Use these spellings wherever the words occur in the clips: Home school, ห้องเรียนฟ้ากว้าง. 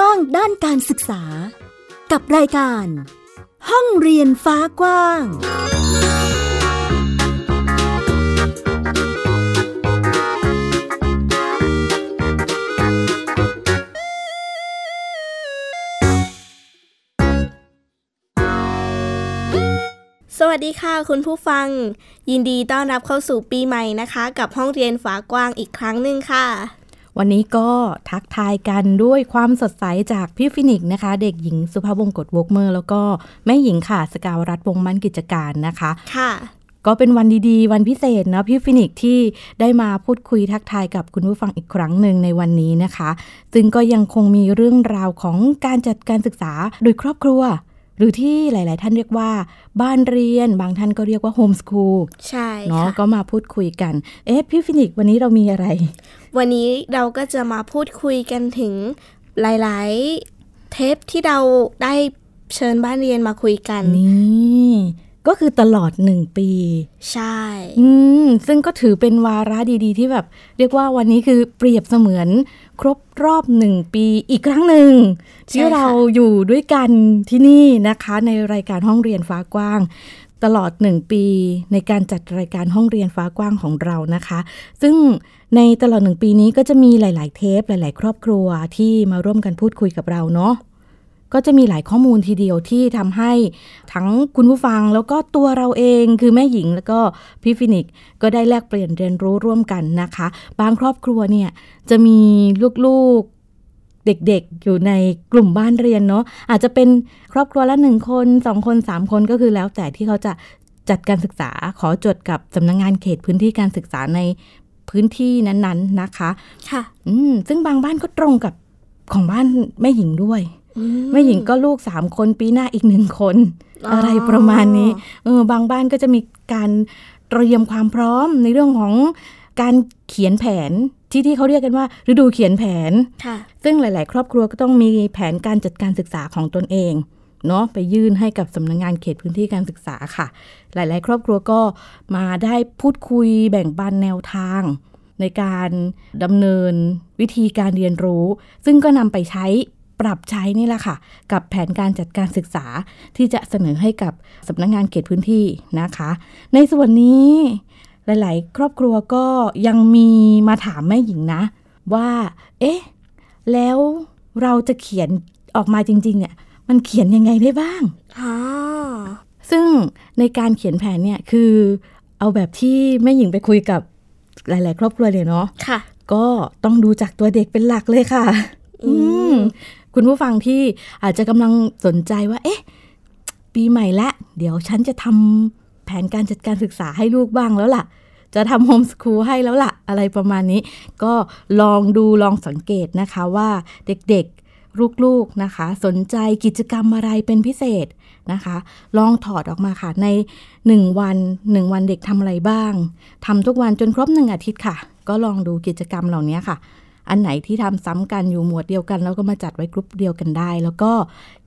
กว้างด้านการศึกษากับรายการห้องเรียนฟ้ากว้างสวัสดีค่ะคุณผู้ฟังยินดีต้อนรับเข้าสู่ปีใหม่นะคะกับห้องเรียนฟ้ากว้างอีกครั้งนึงค่ะวันนี้ก็ทักทายกันด้วยความสดใสจากพี่ฟินิกส์นะคะเด็กหญิงสุภาวงกฎวกเมอร์แล้วก็แม่หญิงค่ะสกาวรัตน์วงมั่นกิจการนะคะค่ะก็เป็นวันดีๆวันพิเศษเนาะพี่ฟินิกส์ที่ได้มาพูดคุยทักทายกับคุณผู้ฟังอีกครั้งหนึ่งในวันนี้นะคะซึ่งก็ยังคงมีเรื่องราวของการจัดการศึกษาโดยครอบครัวหรือที่หลายๆท่านเรียกว่าบ้านเรียนบางท่านก็เรียกว่า Home school ใช่เนาะก็มาพูดคุยกันเอ๊ะพี่ฟินิกส์วันนี้เรามีอะไรวันนี้เราก็จะมาพูดคุยกันถึงหลายๆเทปที่เราได้เชิญบ้านเรียนมาคุยกันนี่ก็คือตลอด1ปีใช่ซึ่งก็ถือเป็นวาระดีๆที่แบบเรียกว่าวันนี้คือเปรียบเสมือนครบรอบ1ปีอีกครั้งหนึ่งที่เราอยู่ด้วยกันที่นี่นะคะในรายการห้องเรียนฟ้ากว้างตลอด1ปีในการจัดรายการห้องเรียนฟ้ากว้างของเรานะคะซึ่งในตลอด1ปีนี้ก็จะมีหลายๆเทปหลายๆครอบครัวที่มาร่วมกันพูดคุยกับเราเนาะก็จะมีหลายข้อมูลทีเดียวที่ทำให้ทั้งคุณผู้ฟังแล้วก็ตัวเราเองคือแม่หญิงแล้วก็พี่ฟินิกส์ก็ได้แลกเปลี่ยนเรียนรู้ร่วมกันนะคะบางครอบครัวเนี่ยจะมีลูกๆเด็กๆอยู่ในกลุ่มบ้านเรียนเนาะอาจจะเป็นครอบครัวละ1คน2คน3คนก็คือแล้วแต่ที่เขาจะจัดการศึกษาขอจดกับสำนักงานเขตพื้นที่การศึกษาในพื้นที่นั้นๆนะคะค่ะซึ่งบางบ้านก็ตรงกับของบ้านแม่หญิงด้วยแม่หญิงก็ลูก3คนปีหน้าอีก1คนอะไรประมาณนี้บางบ้านก็จะมีการเตรียมความพร้อมในเรื่องของการเขียนแผนที่เขาเรียกกันว่าฤดูเขียนแผนซึ่งหลายๆครอบครัวก็ต้องมีแผนการจัดการศึกษาของตนเองเนาะไปยื่นให้กับสำนักงานเขตพื้นที่การศึกษาค่ะหลายๆครอบครัวก็มาได้พูดคุยแบ่งปันแนวทางในการดำเนินวิธีการเรียนรู้ซึ่งก็นำไปใช้ปรับใช้นี่แหละค่ะกับแผนการจัดการศึกษาที่จะเสนอให้กับสำนักงานเขตพื้นที่นะคะในส่วนนี้หลายๆครอบครัวก็ยังมีมาถามแม่หญิงนะว่าเอ๊ะแล้วเราจะเขียนออกมาจริงๆเนี่ยมันเขียนยังไงได้บ้างซึ่งในการเขียนแผนเนี่ยคือเอาแบบที่แม่หญิงไปคุยกับหลายๆครอบครัวเลยเนาะค่ะก็ต้องดูจากตัวเด็กเป็นหลักเลยค่ะคุณผู้ฟังที่อาจจะกำลังสนใจว่าเอ๊ะปีใหม่ละเดี๋ยวฉันจะทำแผนการจัดการศึกษาให้ลูกบ้างแล้วล่ะจะทำโฮมสคูลให้แล้วล่ะอะไรประมาณนี้ก็ลองดูลองสังเกตนะคะว่าเด็กๆลูกๆนะคะสนใจกิจกรรมอะไรเป็นพิเศษนะคะลองถอดออกมาค่ะใน1วันเด็กทำอะไรบ้างทำทุกวันจนครบ1อาทิตย์ค่ะก็ลองดูกิจกรรมเหล่านี้ค่ะอันไหนที่ทำซ้ำกันอยู่หมวดเดียวกันแล้วก็มาจัดไว้กลุ่มเดียวกันได้แล้วก็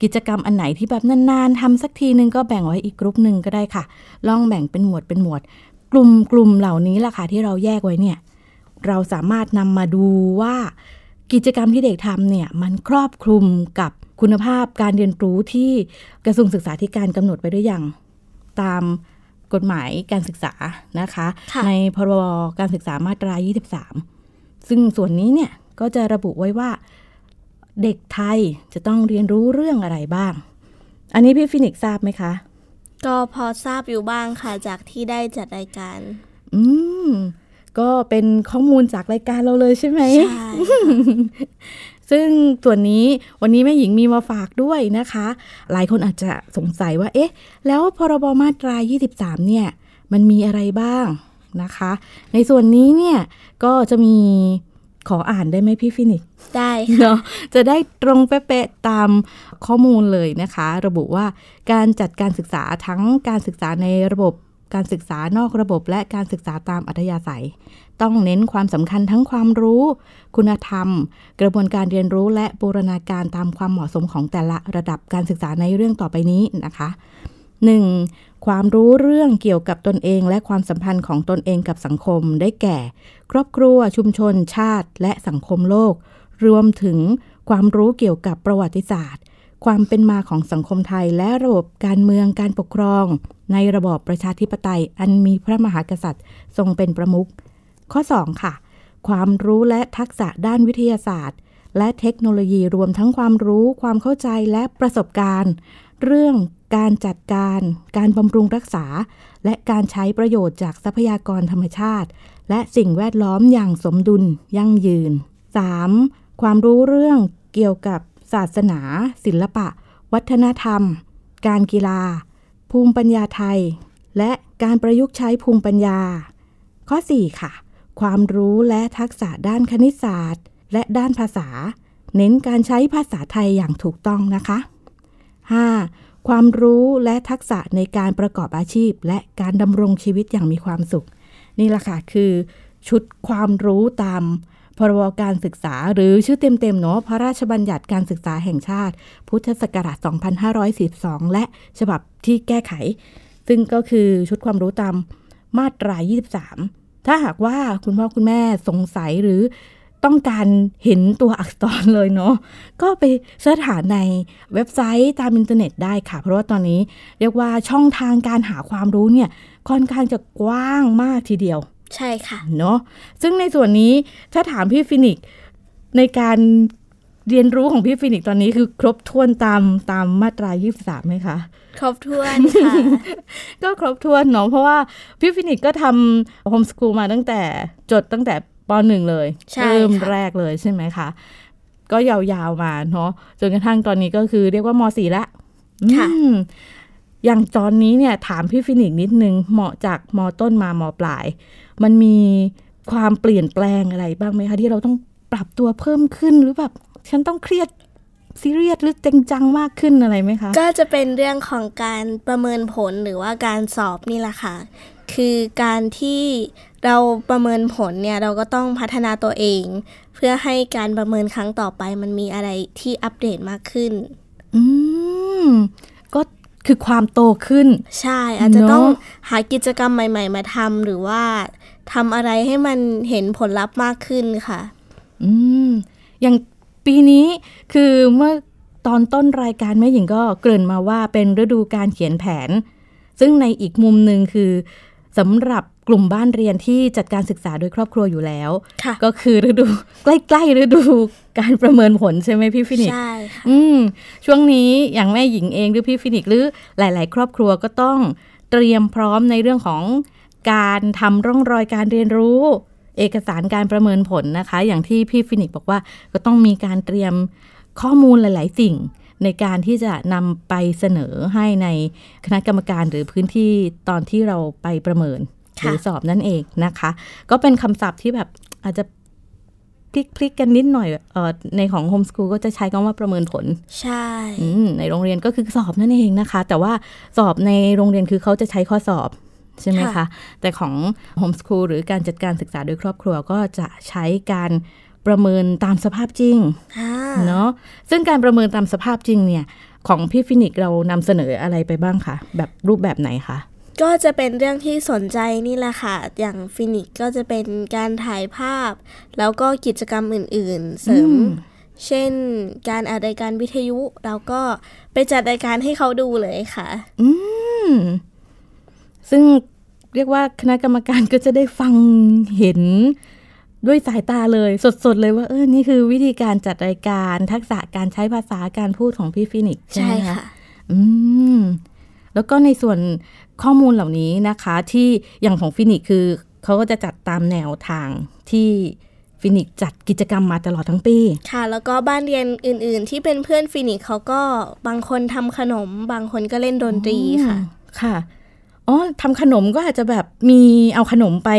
กิจกรรมอันไหนที่แบบนานๆทำสักทีนึงก็แบ่งไว้อีกกลุ่มนึงก็ได้ค่ะลองแบ่งเป็นหมวดกลุ่มเหล่านี้ล่ะค่ะที่เราแยกไว้เนี่ยเราสามารถนำมาดูว่ากิจกรรมที่เด็กทำเนี่ยมันครอบคลุมกับคุณภาพการเรียนรู้ที่กระทรวงศึกษาธิการกำหนดไปหรือยังตามกฎหมายการศึกษานะคะในพ.ร.บ.การศึกษามาตรา23ซึ่งส่วนนี้เนี่ยก็จะระบุไว้ว่าเด็กไทยจะต้องเรียนรู้เรื่องอะไรบ้างอันนี้พี่ฟินิกส์ทราบไหมคะก็พอทราบอยู่บ้างค่ะจากที่ได้จัดรายการก็เป็นข้อมูลจากรายการเราเลยใช่ไหมใช่ ซึ่งส่วนนี้วันนี้แม่หญิงมีมาฝากด้วยนะคะหลายคนอาจจะสงสัยว่าเอ๊ะแล้วพ.ร.บ.มาตรา23เนี่ยมันมีอะไรบ้างนะคะในส่วนนี้เนี่ยก็จะมีขออ่านได้ไหมพี่ฟินิกส์ได้เนาะจะได้ตรงเป๊ะๆตามข้อมูลเลยนะคะระบุว่าการจัดการศึกษาทั้งการศึกษาในระบบการศึกษานอกระบบและการศึกษาตามอัธยาศัยต้องเน้นความสำคัญทั้งความรู้คุณธรรมกระบวนการเรียนรู้และบูรณาการตามความเหมาะสมของแต่ละระดับการศึกษาในเรื่องต่อไปนี้นะคะ1ความรู้เรื่องเกี่ยวกับตนเองและความสัมพันธ์ของตนเองกับสังคมได้แก่ครอบครัวชุมชนชาติและสังคมโลกรวมถึง ความรู้เกี่ยวกับประวัติศาสตร์ความเป็นมาของสังคมไทยและระบบการเมืองการปกครองในระบอบประชาธิปไตยอันมีพระมหากษัตริย์ทรงเป็นประมุขข้อ2ค่ะความรู้และทักษะด้านวิทยาศาสตร์และเทคโนโลยีรวมทั้งความรู้ความเข้าใจและประสบการณ์เรื่องการจัดการการบำรุงรักษาและการใช้ประโยชน์จากทรัพยากรธรรมชาติและสิ่งแวดล้อมอย่างสมดุลยั่งยืน 3. ความรู้เรื่องเกี่ยวกับศาสนาศิลปะวัฒนธรรมการกีฬาภูมิปัญญาไทยและการประยุกต์ใช้ภูมิปัญญาข้อ4ค่ะความรู้และทักษะด้านคณิตศาสตร์และด้านภาษาเน้นการใช้ภาษาไทยอย่างถูกต้องนะคะ 5. ความรู้และทักษะในการประกอบอาชีพและการดำรงชีวิตอย่างมีความสุขนี่แหละค่ะคือชุดความรู้ตามพรบการศึกษาหรือชื่อเต็มๆเนาะพระราชบัญญัติการศึกษาแห่งชาติพุทธศักราช2542และฉบับที่แก้ไขซึ่งก็คือชุดความรู้ตามมาตรา23ถ้าหากว่าคุณพ่อคุณแม่สงสัยหรือต้องการเห็นตัวอักษรเลยเนาะก็ไปเสิร์ชหาในเว็บไซต์ตามอินเทอร์เน็ตได้ค่ะเพราะว่าตอนนี้เรียกว่าช่องทางการหาความรู้เนี่ยค่อนข้างจะกว้างมากทีเดียวใช่ค่ะเนาะซึ่งในส่วนนี้ถ้าถามพี่ฟินิกซ์ในการเรียนรู้ของพี่ฟินิกซ์ตอนนี้คือครบถ้วนตามมาตรา23ไหมคะครบถ้วนค่ะ ก็ครบถ้วนเนาะเพราะว่าพี่ฟินิกซ์ก็ทำโฮมสกูลมาตั้งแต่ป.1 เลยเริ่มแรกเลยใช่ไหมคะก็ยาวๆมาเนาะจนกระทั่งตอนนี้ก็คือเรียกว่าม.4 ละค่ะอย่างตอนนี้เนี่ยถามพี่ฟินิกซ์นิดนึงเหมาะจากม.ต้นมาม.ปลายมันมีความเปลี่ยนแปลงอะไรบ้างไหมคะที่เราต้องปรับตัวเพิ่มขึ้นหรือแบบฉันต้องเครียดซีเรียสหรือจริงจังมากขึ้นอะไรไหมคะก็จะเป็นเรื่องของการประเมินผลหรือว่าการสอบนี่แหละค่ะคือการที่เราประเมินผลเนี่ยเราก็ต้องพัฒนาตัวเองเพื่อให้การประเมินครั้งต่อไปมันมีอะไรที่อัปเดตมากขึ้นก็คือความโตขึ้นใช่อาจจะต้องหากิจกรรมใหม่ๆมาทำหรือว่าทำอะไรให้มันเห็นผลลัพธ์มากขึ้นค่ะอย่างปีนี้คือเมื่อตอนต้นรายการแม่หญิงก็เกริ่นมาว่าเป็นฤดูการเขียนแผนซึ่งในอีกมุมนึงคือสำหรับกลุ่มบ้านเรียนที่จัดการศึกษาโดยครอบครัวอยู่แล้วก็คือฤดูใกล้ๆฤดูการประเมินผลใช่ไหมพี่ฟินิกซ์ใช่ค่ะช่วงนี้อย่างแม่หญิงเองหรือพี่ฟินิกซ์หรือหลายๆครอบครัวก็ต้องเตรียมพร้อมในเรื่องของการทำร่องรอยการเรียนรู้เอกสารการประเมินผลนะคะอย่างที่พี่ฟินิกซ์บอกว่าก็ต้องมีการเตรียมข้อมูลหลายๆสิ่งในการที่จะนำไปเสนอให้ในคณะกรรมการหรือพื้นที่ตอนที่เราไปประเมินหรือสอบนั่นเองนะคะก็เป็นคำศัพท์ที่แบบอาจจะพลิกกันนิดหน่อยในของโฮมสกูลก็จะใช้คำว่าประเมินผลใช่ในโรงเรียนก็คือสอบนั่นเองนะคะแต่ว่าสอบในโรงเรียนคือเขาจะใช้ข้อสอบใช่ไหมคะแต่ของโฮมสกูลหรือการจัดการศึกษาโดยครอบครัวก็จะใช้การประเมินตามสภาพจริงเนาะซึ่งการประเมินตามสภาพจริงเนี่ยของพี่ฟินิกซ์เรานำเสนออะไรไปบ้างคะแบบรูปแบบไหนคะก็จะเป็นเรื่องที่สนใจนี่แหละค่ะอย่างฟินิกซ์ก็จะเป็นการถ่ายภาพแล้วก็กิจกรรมอื่นๆเสริมเช่นการอัดรายการวิทยุเราก็ไปจัดรายการให้เขาดูเลยค่ะซึ่งเรียกว่าคณะกรรมการก็จะได้ฟังเห็นด้วยสายตาเลยสดๆเลยว่านี่คือวิธีการจัดรายการทักษะการใช้ภาษาการพูดของพี่ฟินิกซ์ใช่ค่ะแล้วก็ในส่วนข้อมูลเหล่านี้นะคะที่อย่างของฟินิกซ์คือเขาก็จะจัดตามแนวทางที่ฟินิกซ์จัดกิจกรรมมาตลอดทั้งปีค่ะแล้วก็บ้านเรียนอื่นๆที่เป็นเพื่อนฟินิกซ์เขาก็บางคนทำขนมบางคนก็เล่นดนตรีค่ะค่ะอ๋อทำขนมก็อาจจะแบบมีเอาขนมไป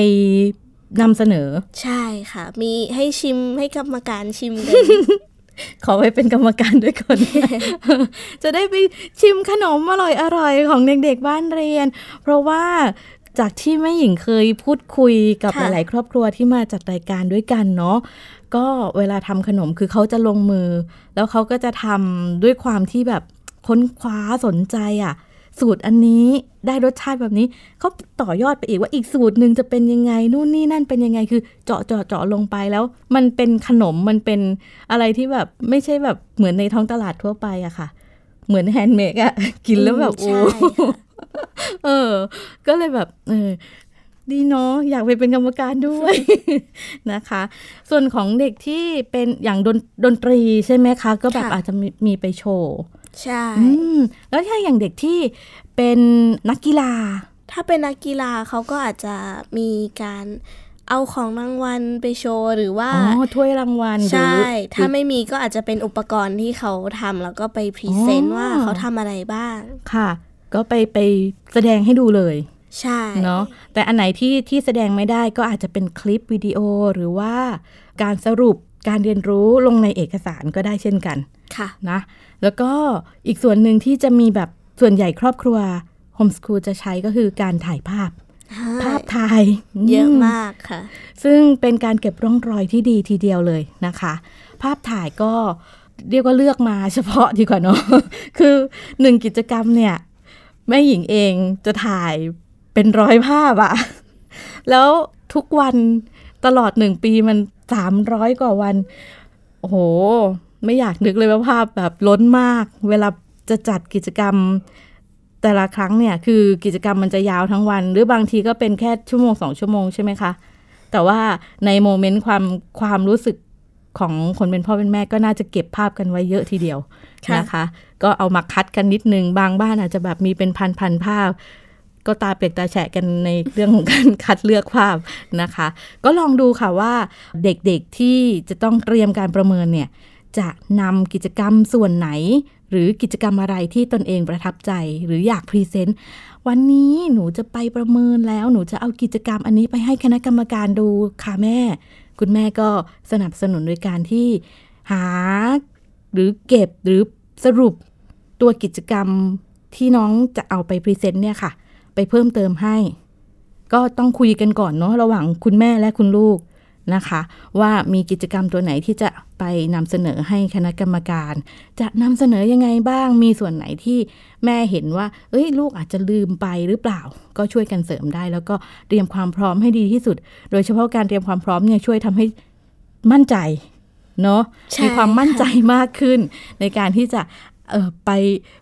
นำเสนอใช่ค่ะมีให้ชิมให้กรรมการชิมเลย ขอไปเป็นกรรมการด้วยคนจะได้ไปชิมขนมอร่อยของเด็กๆบ้านเรียนเพราะว่าจากที่แม่หญิงเคยพูดคุยกับหลายๆครอบครัวที่มาจัดรายการด้วยกันเนาะก็เวลาทำขนมคือเขาจะลงมือแล้วเขาก็จะทำด้วยความที่แบบค้นคว้าสนใจอ่ะ สูตรอันนี้ได้รสชาติแบบนี้เขาต่อยอดไปอีกว่าอีกสูตรหนึ่งจะเป็นยังไงนู่นนี่นั่นเป็นยังไงคือเจาะลงไปแล้วมันเป็นขนมมันเป็นอะไรที่แบบไม่ใช่แบบเหมือนในท้องตลาดทั่วไปอะค่ะเหมือนแฮนด์เมดอะกินแล้วแบบโอ้ก็เลยแบบดีเนาะอยากไปเป็นกรรมการด้วย นะคะส่วนของเด็กที่เป็นอย่างดนตรีใช่ไหมคะก็แบบอาจจะมีไปโชว์ใช่แล้วถ้าอย่างเด็กที่เป็นนักกีฬาถ้าเป็นนักกีฬาเขาก็อาจจะมีการเอาของรางวัลไปโชว์หรือว่าถ้วยรางวัลใช่ถ้าไม่มีก็อาจจะเป็นอุปกรณ์ที่เขาทำแล้วก็ไปพรีเซนต์ว่าเขาทำอะไรบ้างค่ะก็ไปแสดงให้ดูเลยใช่เนาะแต่อันไหนที่แสดงไม่ได้ก็อาจจะเป็นคลิปวิดีโอหรือว่าการสรุปการเรียนรู้ลงในเอกสารก็ได้เช่นกันค่ะนะแล้วก็อีกส่วนหนึ่งที่จะมีแบบส่วนใหญ่ครอบครัว Home school จะใช้ก็คือการถ่ายภาพถ่ายเยอะมากค่ะซึ่งเป็นการเก็บร่องรอยที่ดีทีเดียวเลยนะคะภาพถ่ายก็เรียกว่าเลือกมาเฉพาะดีกว่าเนาะ คือหนึ่งกิจกรรมเนี่ยแม่หญิงเองจะถ่ายเป็นร้อยภาพอะแล้วทุกวันตลอด1ปีมัน300กว่าวันโอ้โหไม่อยากนึกเลยว่าภาพแบบล้นมากเวลาจะจัดกิจกรรมแต่ละครั้งเนี่ยคือกิจกรรมมันจะยาวทั้งวันหรือบางทีก็เป็นแค่ชั่วโมง2ชั่วโมงใช่ไหมคะแต่ว่าในโมเมนต์ความรู้สึกของคนเป็นพ่อเป็นแม่ก็น่าจะเก็บภาพกันไว้เยอะทีเดียวนะคะก็เอามาคัดกันนิดนึงบางบ้านอาจจะแบบมีเป็นพันภาพก็ตาเปียกตาแฉะกันในเรื่องของการคัดเลือกภาพนะคะก็ลองดูค่ะว่าเด็กๆที่จะต้องเตรียมการประเมินเนี่ยจะนำกิจกรรมส่วนไหนหรือกิจกรรมอะไรที่ตนเองประทับใจหรืออยากพรีเซนต์วันนี้หนูจะไปประเมินแล้วหนูจะเอากิจกรรมอันนี้ไปให้คณะกรรมการดูค่ะแม่คุณแม่ก็สนับสนุนโดยการที่หาหรือเก็บหรือสรุปตัวกิจกรรมที่น้องจะเอาไปพรีเซนต์เนี่ยค่ะไปเพิ่มเติมให้ก็ต้องคุยกันก่อนเนาะระหว่างคุณแม่และคุณลูกนะคะว่ามีกิจกรรมตัวไหนที่จะไปนำเสนอให้คณะกรรมการจะนำเสนอยังไงบ้างมีส่วนไหนที่แม่เห็นว่าเอ้ยลูกอาจจะลืมไปหรือเปล่าก็ช่วยกันเสริมได้แล้วก็เตรียมความพร้อมให้ดีที่สุดโดยเฉพาะการเตรียมความพร้อมเนี่ยช่วยทำให้มั่นใจเนาะมีความมั่นใจมากขึ้นในการที่จะไป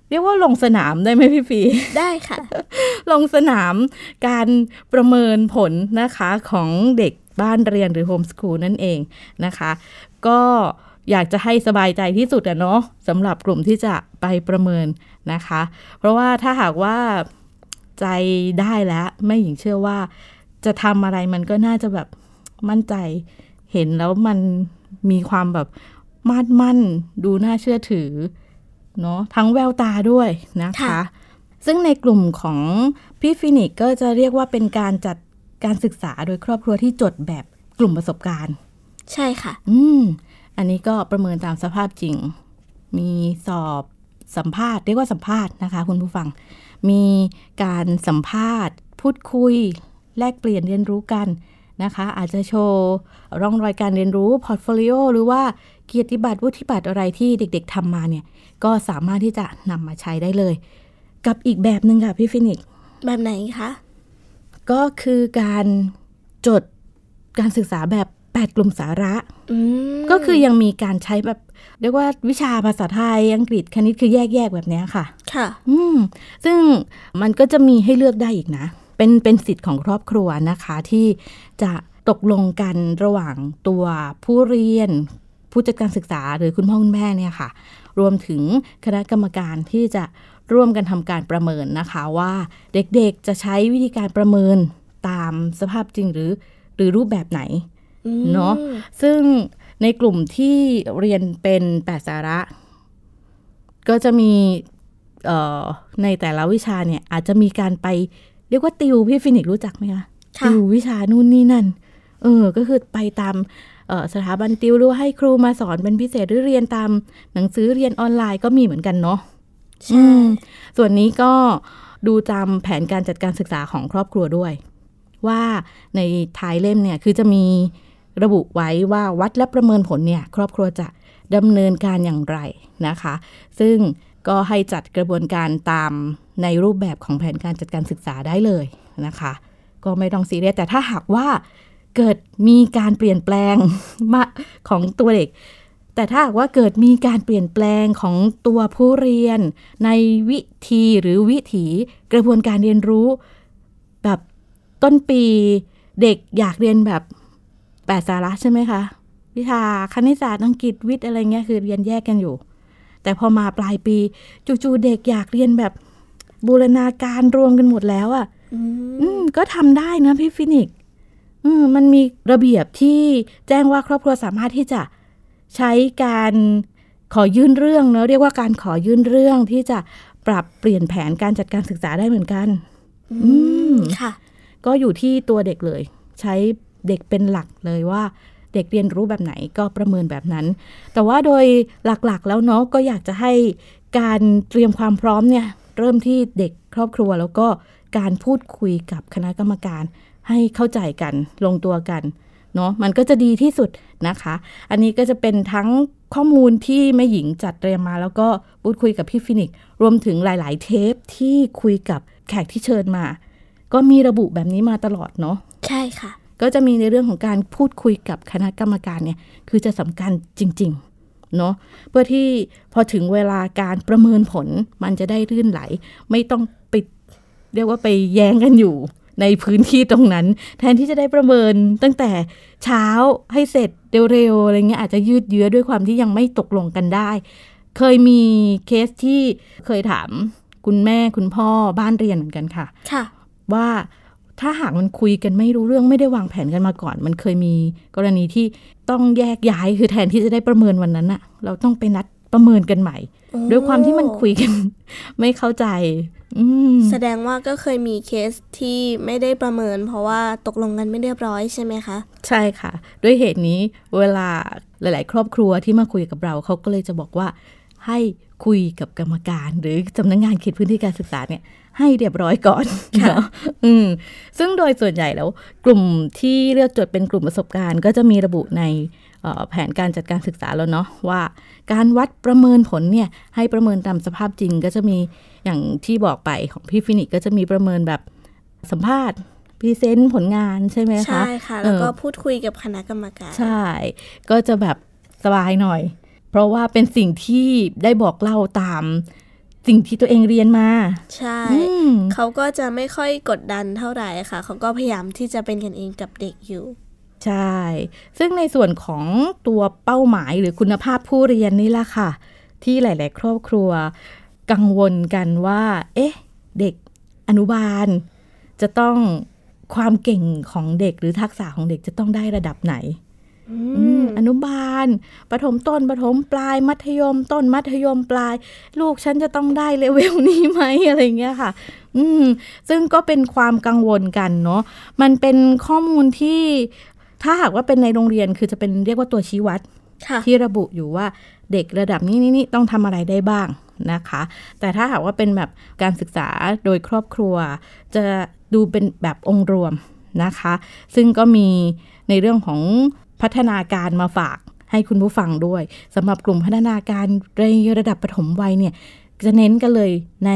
เรียกว่าลงสนามได้ไหมพี่ฟีได้ค่ะ ลงสนามการประเมินผลนะคะของเด็กบ้านเรียนหรือโฮมสคูลนั่นเองนะคะก็อยากจะให้สบายใจที่สุดอะเนาะสำหรับกลุ่มที่จะไปประเมินนะคะเพราะว่าถ้าหากว่าใจได้แล้วแม่หญิงเชื่อว่าจะทำอะไรมันก็น่าจะแบบมั่นใจเห็นแล้วมันมีความแบบมั่นดูน่าเชื่อถือเนาะทั้งแววตาด้วยนะคะซึ่งในกลุ่มของพี่ฟินิกก็จะเรียกว่าเป็นการจัดการศึกษาโดยครอบครัวที่จดแบบกลุ่มประสบการณ์ใช่ค่ะอันนี้ก็ประเมินตามสภาพจริงมีสอบสัมภาษณ์เรียกว่าสัมภาษณ์นะคะคุณผู้ฟังมีการสัมภาษณ์พูดคุยแลกเปลี่ยนเรียนรู้กันนะคะอาจจะโชว์ร่องรอยการเรียนรู้พอร์ตโฟลิโอหรือว่าเกียรติบัตรวุฒิบัตรอะไรที่เด็กๆทำมาเนี่ยก็สามารถที่จะนำมาใช้ได้เลยกับอีกแบบนึงค่ะพี่ฟินิกแบบไหนคะก็คือการจดการศึกษาแบบ8กลุ่มสาระก็คือยังมีการใช้แบบเรียกว่าวิชาภาษาไทยอังกฤษคณิตคือแยกแบบนี้ค่ะค่ะซึ่งมันก็จะมีให้เลือกได้อีกนะเป็นสิทธิ์ของครอบครัวนะคะที่จะตกลงกันระหว่างตัวผู้เรียนผู้จัดการศึกษาหรือคุณพ่อคุณแม่เนี่ยค่ะรวมถึงคณะกรรมการที่จะร่วมกันทำการประเมินนะคะว่าเด็กๆจะใช้วิธีการประเมินตามสภาพจริงหรือรูปแบบไหนเนาะซึ่งในกลุ่มที่เรียนเป็น8สาระก็จะมีในแต่ละวิชาเนี่ยอาจจะมีการไปเรียกว่าติวพี่ฟินิกรู้จักไหมคะติววิชานู่นนี่นั่นก็คือไปตามสถาบันติวหรือให้ครูมาสอนเป็นพิเศษหรือเรียนตามหนังสือเรียนออนไลน์ก็มีเหมือนกันเนาะใช่ส่วนนี้ก็ดูตามแผนการจัดการศึกษาของครอบครัวด้วยว่าในท้ายเล่มเนี่ยคือจะมีระบุไว้ว่าวัดและประเมินผลเนี่ยครอบครัวจะดำเนินการอย่างไรนะคะซึ่งก็ให้จัดกระบวนการตาม ในรูปแบบของแผนการจัดการศึกษาได้เลยนะคะก็ไม่ต้องซีเรียสแต่ถ้าหากว่าเกิดมีการเปลี่ยนแปลงของตัวเด็กแต่ถ้าหากว่าเกิดมีการเปลี่ยนแปลงของตัวผู้เรียนในวิธีหรือวิถีกระบวนการเรียนรู้แบบต้นปีเด็กอยากเรียนแบบ8สาระใช่ไหมคะวิชาคณิตศาสตร์อังกฤษวิทย์อะไรเงี้ยคือเรียนแยกกันอยู่แต่พอมาปลายปีจู่ๆเด็กอยากเรียนแบบบูรณาการรวมกันหมดแล้วอ่ะก็ทำได้นะพี่ฟินิกซ์มันมีระเบียบที่แจ้งว่าครอบครัวสามารถที่จะใช้การขอยื่นเรื่องเรียกว่าการขอยื่นเรื่องที่จะปรับเปลี่ยนแผนการจัดการศึกษาได้เหมือนกันค่ะก็อยู่ที่ตัวเด็กเลยใช้เด็กเป็นหลักเลยว่าเด็กเรียนรู้แบบไหนก็ประเมินแบบนั้นแต่ว่าโดยหลักๆแล้วเนาะก็อยากจะให้การเตรียมความพร้อมเนี่ยเริ่มที่เด็กครอบครัวแล้วก็การพูดคุยกับคณะกรรมการให้เข้าใจกันลงตัวกันเนาะมันก็จะดีที่สุดนะคะอันนี้ก็จะเป็นทั้งข้อมูลที่แม่หญิงจัดเตรียมมาแล้วก็พูดคุยกับพี่ฟินิกซ์รวมถึงหลายๆเทปที่คุยกับแขกที่เชิญมาก็มีระบุแบบนี้มาตลอดเนาะใช่ค่ะก็จะมีในเรื่องของการพูดคุยกับคณะกรรมการเนี่ยคือจะสำคัญจริงๆเนาะเพื่อที่พอถึงเวลาการประเมินผลมันจะได้ลื่นไหลไม่ต้องไปเรียกว่าไปแย้งกันอยู่ในพื้นที่ตรงนั้นแทนที่จะได้ประเมินตั้งแต่เช้าให้เสร็จเร็วๆอะไรเงี้ยอาจจะยืดเยื้อด้วยความที่ยังไม่ตกลงกันได้เคยมีเคสที่เคยถามคุณแม่คุณพ่อบ้านเรียนเหมือนกันค่ะค่ะว่าถ้าหากมันคุยกันไม่รู้เรื่องไม่ได้วางแผนกันมาก่อนมันเคยมีกรณีที่ต้องแยกย้ายคือแทนที่จะได้ประเมินวันนั้นอะเราต้องไปนัดประเมินกันใหม่ด้วยความที่มันคุยกันไม่เข้าใจแสดงว่าก็เคยมีเคสที่ไม่ได้ประเมินเพราะว่าตกลงกันไม่เรียบร้อยใช่ไหมคะใช่ค่ะด้วยเหตุนี้เวลาหลายๆครอบครัวที่มาคุยกับเราเขาก็เลยจะบอกว่าให้คุยกับกรรมการหรือสำนักงานเขตพื้นที่การศึกษาเนี่ยให้เรียบร้อยก่อนเนาะซึ่งโดยส่วนใหญ่แล้วกลุ่มที่เลือกจดเป็นกลุ่มประสบการณ์ก็จะมีระบุในแผนการจัดการศึกษาแล้วเนาะว่าการวัดประเมินผลเนี่ยให้ประเมินตามสภาพจริงก็จะมีอย่างที่บอกไปของพี่ฟินิกซ์ก็จะมีประเมินแบบสัมภาษณ์พรีเซนต์ผลงานใช่ไหมคะใช่ค่ะแล้วก็พูดคุยกับคณะกรรมการใช่ก็จะแบบสบายหน่อยเพราะว่าเป็นสิ่งที่ได้บอกเล่าตามสิ่งที่ตัวเองเรียนมาใช่เขาก็จะไม่ค่อยกดดันเท่าไหร่ค่ะเขาก็พยายามที่จะเป็นกันเองกับเด็กอยู่ใช่ซึ่งในส่วนของตัวเป้าหมายหรือคุณภาพผู้เรียนนี่ล่ะค่ะที่หลายๆครอบครัวกังวลกันว่าเอ๊ะเด็กอนุบาลจะต้องความเก่งของเด็กหรือทักษะของเด็กจะต้องได้ระดับไหนอนุบาลประถมต้นประถมปลายมัธยมต้นมัธยมปลายลูกฉันจะต้องได้เลเวลนี้ไหมอะไรเงี้ยค่ะซึ่งก็เป็นความกังวลกันเนาะมันเป็นข้อมูลที่ถ้าหากว่าเป็นในโรงเรียนคือจะเป็นเรียกว่าตัวชี้วัดที่ระบุอยู่ว่าเด็กระดับนี้นี่ต้องทำอะไรได้บ้างนะคะแต่ถ้าหากว่าเป็นแบบการศึกษาโดยครอบครัวจะดูเป็นแบบองค์รวมนะคะซึ่งก็มีในเรื่องของพัฒนาการมาฝากให้คุณผู้ฟังด้วยสำหรับกลุ่มพัฒนาการในระดับปฐมวัยเนี่ยจะเน้นกันเลยใน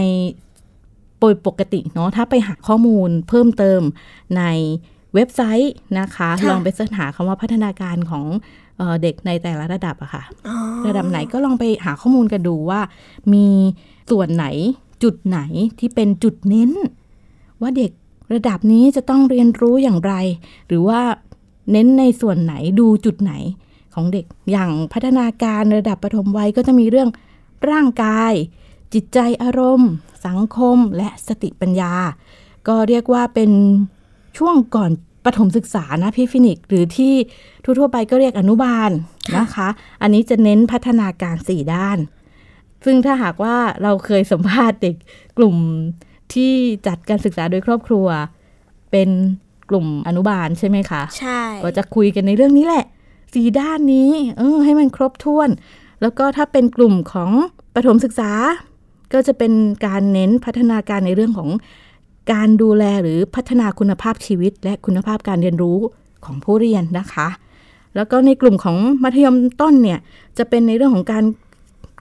ปกติเนาะถ้าไปหาข้อมูลเพิ่มเติมในเว็บไซต์นะคะลองไปเสิร์ชหาคำว่าพัฒนาการของเด็กในแต่ละระดับอะค่ะระดับไหนก็ลองไปหาข้อมูลกันดูว่ามีส่วนไหนจุดไหนที่เป็นจุดเน้นว่าเด็กระดับนี้จะต้องเรียนรู้อย่างไรหรือว่าเน้นในส่วนไหนดูจุดไหนของเด็กอย่างพัฒนาการระดับปฐมวัยก็จะมีเรื่องร่างกายจิตใจอารมณ์สังคมและสติปัญญาก็เรียกว่าเป็นช่วงก่อนปฐมศึกษานะพี่ฟินิกซ์หรือที่ทั่วไปก็เรียกอนุบาลนะคะอันนี้จะเน้นพัฒนาการ4ด้านซึ่งถ้าหากว่าเราเคยสัมภาษณ์เด็กกลุ่มที่จัดการศึกษาโดยครอบครัวเป็นกลุ่มอนุบาลใช่ไหมคะใช่ก็จะคุยกันในเรื่องนี้แหละ4ด้านนี้ให้มันครบถ้วนแล้วก็ถ้าเป็นกลุ่มของปฐมศึกษาก็จะเป็นการเน้นพัฒนาการในเรื่องของการดูแลหรือพัฒนาคุณภาพชีวิตและคุณภาพการเรียนรู้ของผู้เรียนนะคะแล้วก็ในกลุ่มของมัธยมต้นเนี่ยจะเป็นในเรื่องของการ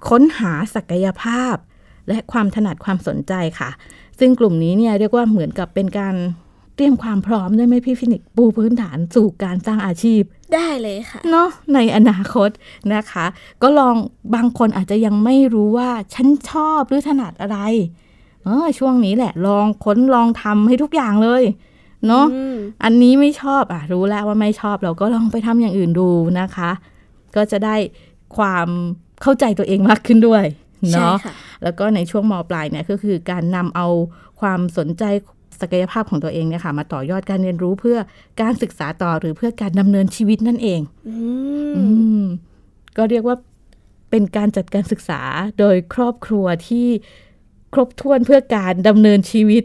ค้นหาศักยภาพ และความถนัดความสนใจค่ะซึ่งกลุ่มนี้เนี่ยเรียกว่าเหมือนกับเป็นการเตรียมความพร้อมได้ไหมพี่ฟินิกปูพื้นฐานสู่การสร้างอาชีพได้เลยค่ะเนาะในอนาคตนะคะก็ลองบางคนอาจจะยังไม่รู้ว่าฉันชอบหรือถนัดอะไรช่วงนี้แหละลองค้นลองทำให้ทุกอย่างเลยเนาะอันนี้ไม่ชอบรู้แล้วว่าไม่ชอบเราก็ลองไปทำอย่างอื่นดูนะคะก็จะได้ความเข้าใจตัวเองมากขึ้นด้วยเนาะแล้วก็ในช่วงม.ปลายเนี่ยก็คือการนำเอาความสนใจศักยภาพของตัวเองเนี่ยค่ะมาต่อยอดการเรียนรู้เพื่อการศึกษาต่อหรือเพื่อการดำเนินชีวิตนั่นเองก็เรียกว่าเป็นการจัดการศึกษาโดยครอบครัวที่ครบถ้วนเพื่อการดำเนินชีวิต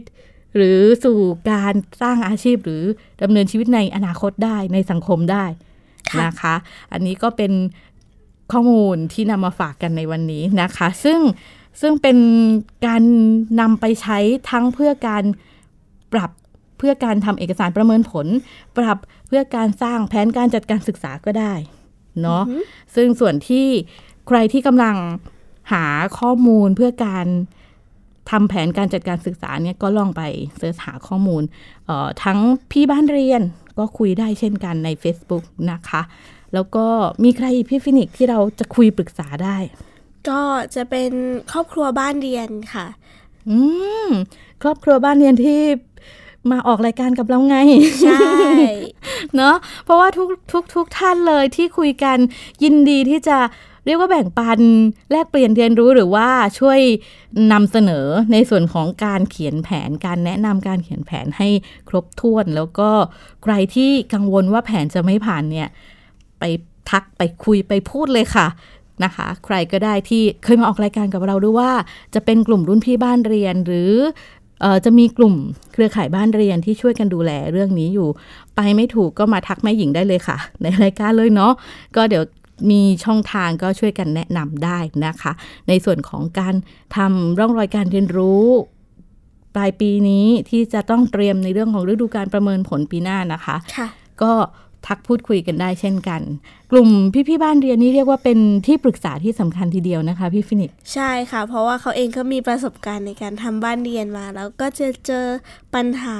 หรือสู่การสร้างอาชีพหรือดำเนินชีวิตในอนาคตได้ในสังคมได้นะคะอันนี้ก็เป็นข้อมูลที่นำมาฝากกันในวันนี้นะคะซึ่งเป็นการนำไปใช้ทั้งเพื่อการปรับเพื่อการทำเอกสารประเมินผลปรับเพื่อการสร้างแผนการจัดการศึกษาก็ได้เนาะซึ่งส่วนที่ใครที่กำลังหาข้อมูลเพื่อการทำแผนการจัดการศึกษาเนี่ยก็ลองไปเสิร์ชหาข้อมูลทั้งพี่บ้านเรียนก็คุยได้เช่นกันใน Facebook นะคะแล้วก็มีใครอีกพี่ฟินิกที่เราจะคุยปรึกษาได้ก็จะเป็นครอบครัวบ้านเรียนค่ะครอบครัวบ้านเรียนที่มาออกรายการกับเราไงใช่ เนาะเพราะว่าทุกท่านเลยที่คุยกันยินดีที่จะเรียกว่าแบ่งปันแลกเปลี่ยนเรียนรู้หรือว่าช่วยนำเสนอในส่วนของการเขียนแผนการแนะนำการเขียนแผนให้ครบถ้วนแล้วก็ใครที่กังวลว่าแผนจะไม่ผ่านเนี่ยไปทักไปคุยไปพูดเลยค่ะนะคะใครก็ได้ที่เคยมาออกรายการกับเราด้วยว่าจะเป็นกลุ่มรุ่นพี่บ้านเรียนหรือจะมีกลุ่มเครือข่ายบ้านเรียนที่ช่วยกันดูแลเรื่องนี้อยู่ไปไม่ถูกก็มาทักแม่หญิงได้เลยค่ะในรายการเลยเนาะก็เดี๋ยวมีช่องทางก็ช่วยกันแนะนำได้นะคะในส่วนของการทำร่องรอยการเรียนรู้ปลายปีนี้ที่จะต้องเตรียมในเรื่องของฤดูกาลประเมินผลปีหน้านะคะก็ทักพูดคุยกันได้เช่นกันกลุ่มพี่ๆบ้านเรียนนี่เรียกว่าเป็นที่ปรึกษาที่สำคัญทีเดียวนะคะพี่ฟินิกใช่ค่ะเพราะว่าเขาเองก็มีประสบการณ์ในการทำบ้านเรียนมาแล้วก็จะเจอปัญหา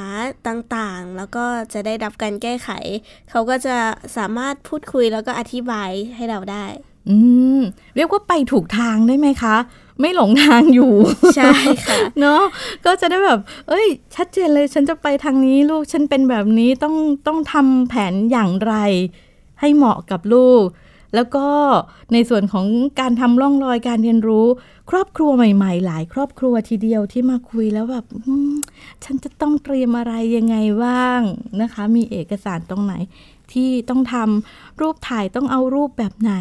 ต่างๆแล้วก็จะได้รับการแก้ไขเขาก็จะสามารถพูดคุยแล้วก็อธิบายให้เราได้เรียกว่าไปถูกทางได้ไหมคะไม่หลงทางอยู่ใช่ค่ะเนาะก็จะได้แบบเอ้ยชัดเจนเลยฉันจะไปทางนี้ลูกฉันเป็นแบบนี้ต้องทำแผนอย่างไรให้เหมาะกับลูกแล้วก็ในส่วนของการทำร่องรอยการเรียนรู้ครอบครัวใหม่ๆหลายครอบครัวทีเดียวที่มาคุยแล้วแบบฉันจะต้องเตรียมอะไรยังไงบ้างนะคะมีเอกสารตรงไหนที่ต้องทำรูปถ่ายต้องเอารูปแบบไหน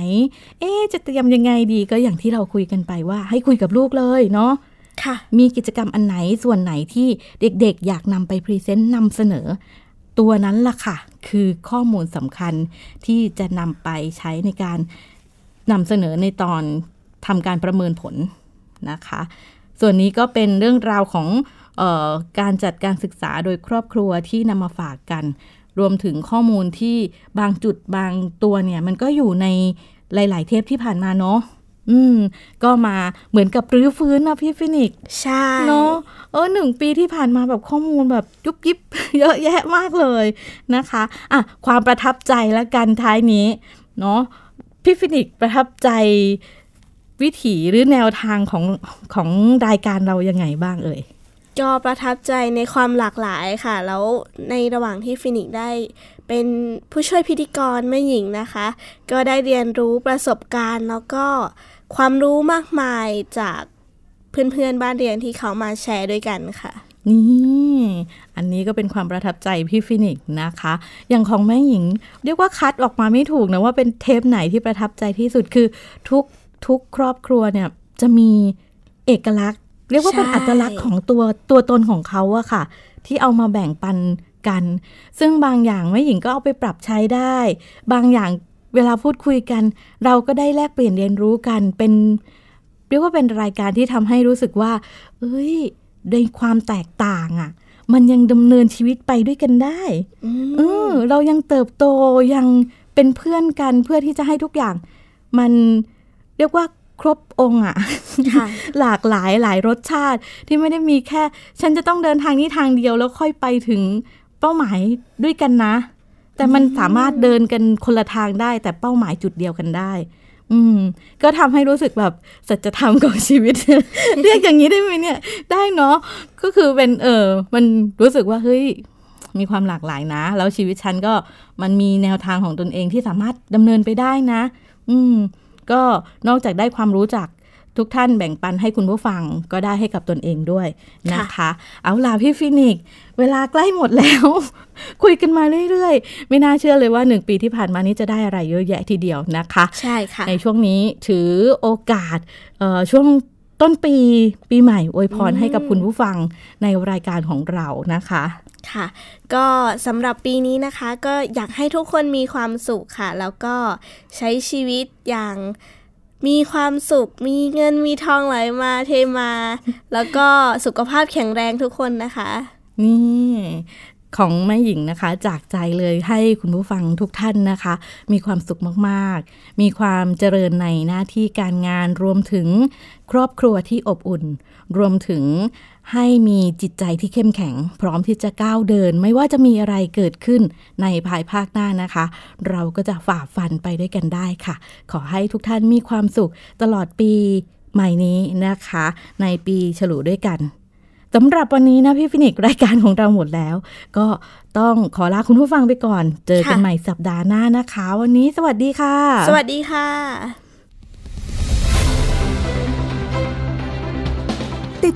จะเตรียมยังไงดีก็อย่างที่เราคุยกันไปว่าให้คุยกับลูกเลยเนาะค่ะมีกิจกรรมอันไหนส่วนไหนที่เด็กๆอยากนำไปพรีเซนต์นำเสนอตัวนั้นล่ะค่ะคือข้อมูลสำคัญที่จะนำไปใช้ในการนำเสนอในตอนทำการประเมินผลนะคะส่วนนี้ก็เป็นเรื่องราวของการจัดการศึกษาโดยครอบครัวที่นำมาฝากกันรวมถึงข้อมูลที่บางจุดบางตัวเนี่ยมันก็อยู่ในหลายๆเทปที่ผ่านมาเนาะก็มาเหมือนกับรื้อฟื้นนะพี่ฟินิกใช่เนาะ1 ปีที่ผ่านมาแบบข้อมูลแบบยุบยิบ เยอะแยะมากเลยนะคะอ่ะความประทับใจละกันท้ายนี้เนาะพี่ฟินิกประทับใจวิถีหรือแนวทางของรายการเรายังไงบ้างเอ่ยก็ประทับใจในความหลากหลายค่ะแล้วในระหว่างที่ฟินิกได้เป็นผู้ช่วยพิธีกรแม่หญิงนะคะก็ได้เรียนรู้ประสบการณ์แล้วก็ความรู้มากมายจากเพื่อนๆบ้านเรียนที่เขามาแชร์ด้วยกันค่ะนี่อันนี้ก็เป็นความประทับใจพี่ฟินิกนะคะอย่างของแม่หญิงเรียกว่าคัดออกมาไม่ถูกนะว่าเป็นเทปไหนที่ประทับใจที่สุดคือทุกครอบครัวเนี่ยจะมีเอกลักษณ์เรียกว่าเป็นอัตลักษณ์ของตัวตนของเขาอะค่ะที่เอามาแบ่งปันกันซึ่งบางอย่างแม่หญิงก็เอาไปปรับใช้ได้บางอย่างเวลาพูดคุยกันเราก็ได้แลกเปลี่ยนเรียนรู้กันเป็นเรียกว่าเป็นรายการที่ทำให้รู้สึกว่าเอ้ยในความแตกต่างอะมันยังดำเนินชีวิตไปด้วยกันได้เรายังเติบโตยังเป็นเพื่อนกันเพื่อที่จะให้ทุกอย่างมันเรียกว่า ครบองค์อ่ะ หลากหลายหลายรสชาติที่ไม่ได้มีแค่ฉันจะต้องเดินทางนี้ทางเดียวแล้วค่อยไปถึงเป้าหมายด้วยกันนะแต่มันสามารถเดินกันคนละทางได้แต่เป้าหมายจุดเดียวกันได้ก็ทำให้รู้สึกแบบสัจธรรมของชีวิต เรียกอย่างนี้ได้ไหมเนี่ยได้เนาะก็คือเป็นมันรู้สึกว่าเฮ้ยมีความหลากหลายนะแล้วชีวิตฉันก็มันมีแนวทางของตนเองที่สามารถดำเนินไปได้นะก็นอกจากได้ความรู้จากทุกท่านแบ่งปันให้คุณผู้ฟังก็ได้ให้กับตนเองด้วยนะคะเอาล่ะพี่ฟินิกซ์เวลาใกล้หมดแล้ว คุยกันมาเรื่อยๆไม่น่าเชื่อเลยว่า1ปีที่ผ่านมานี้จะได้อะไรเยอะแยะทีเดียวนะคะใช่ค่ะในช่วงนี้ถือโอกาสช่วงต้นปีใหม่อวยพรให้กับคุณผู้ฟังในรายการของเรานะคะค่ะก็สำหรับปีนี้นะคะก็อยากให้ทุกคนมีความสุขค่ะแล้วก็ใช้ชีวิตอย่างมีความสุขมีเงินมีทองไหลมาเทมาแล้วก็สุขภาพแข็งแรงทุกคนนะคะนี่ของแม่หญิงนะคะจากใจเลยให้คุณผู้ฟังทุกท่านนะคะมีความสุขมากๆมีความเจริญในหน้าที่การงานรวมถึงครอบครัวที่อบอุ่นรวมถึงให้มีจิตใจที่เข้มแข็งพร้อมที่จะก้าวเดินไม่ว่าจะมีอะไรเกิดขึ้นในภายภาคหน้านะคะเราก็จะฝ่าฟันไปด้วยกันได้ค่ะขอให้ทุกท่านมีความสุขตลอดปีใหม่นี้นะคะในปีฉลูด้วยกันสำหรับวันนี้นะพี่ฟินิกซ์รายการของเราหมดแล้วก็ต้องขอลาคุณผู้ฟังไปก่อนเจอกันใหม่สัปดาห์หน้านะคะวันนี้สวัสดีค่ะสวัสดีค่ะติด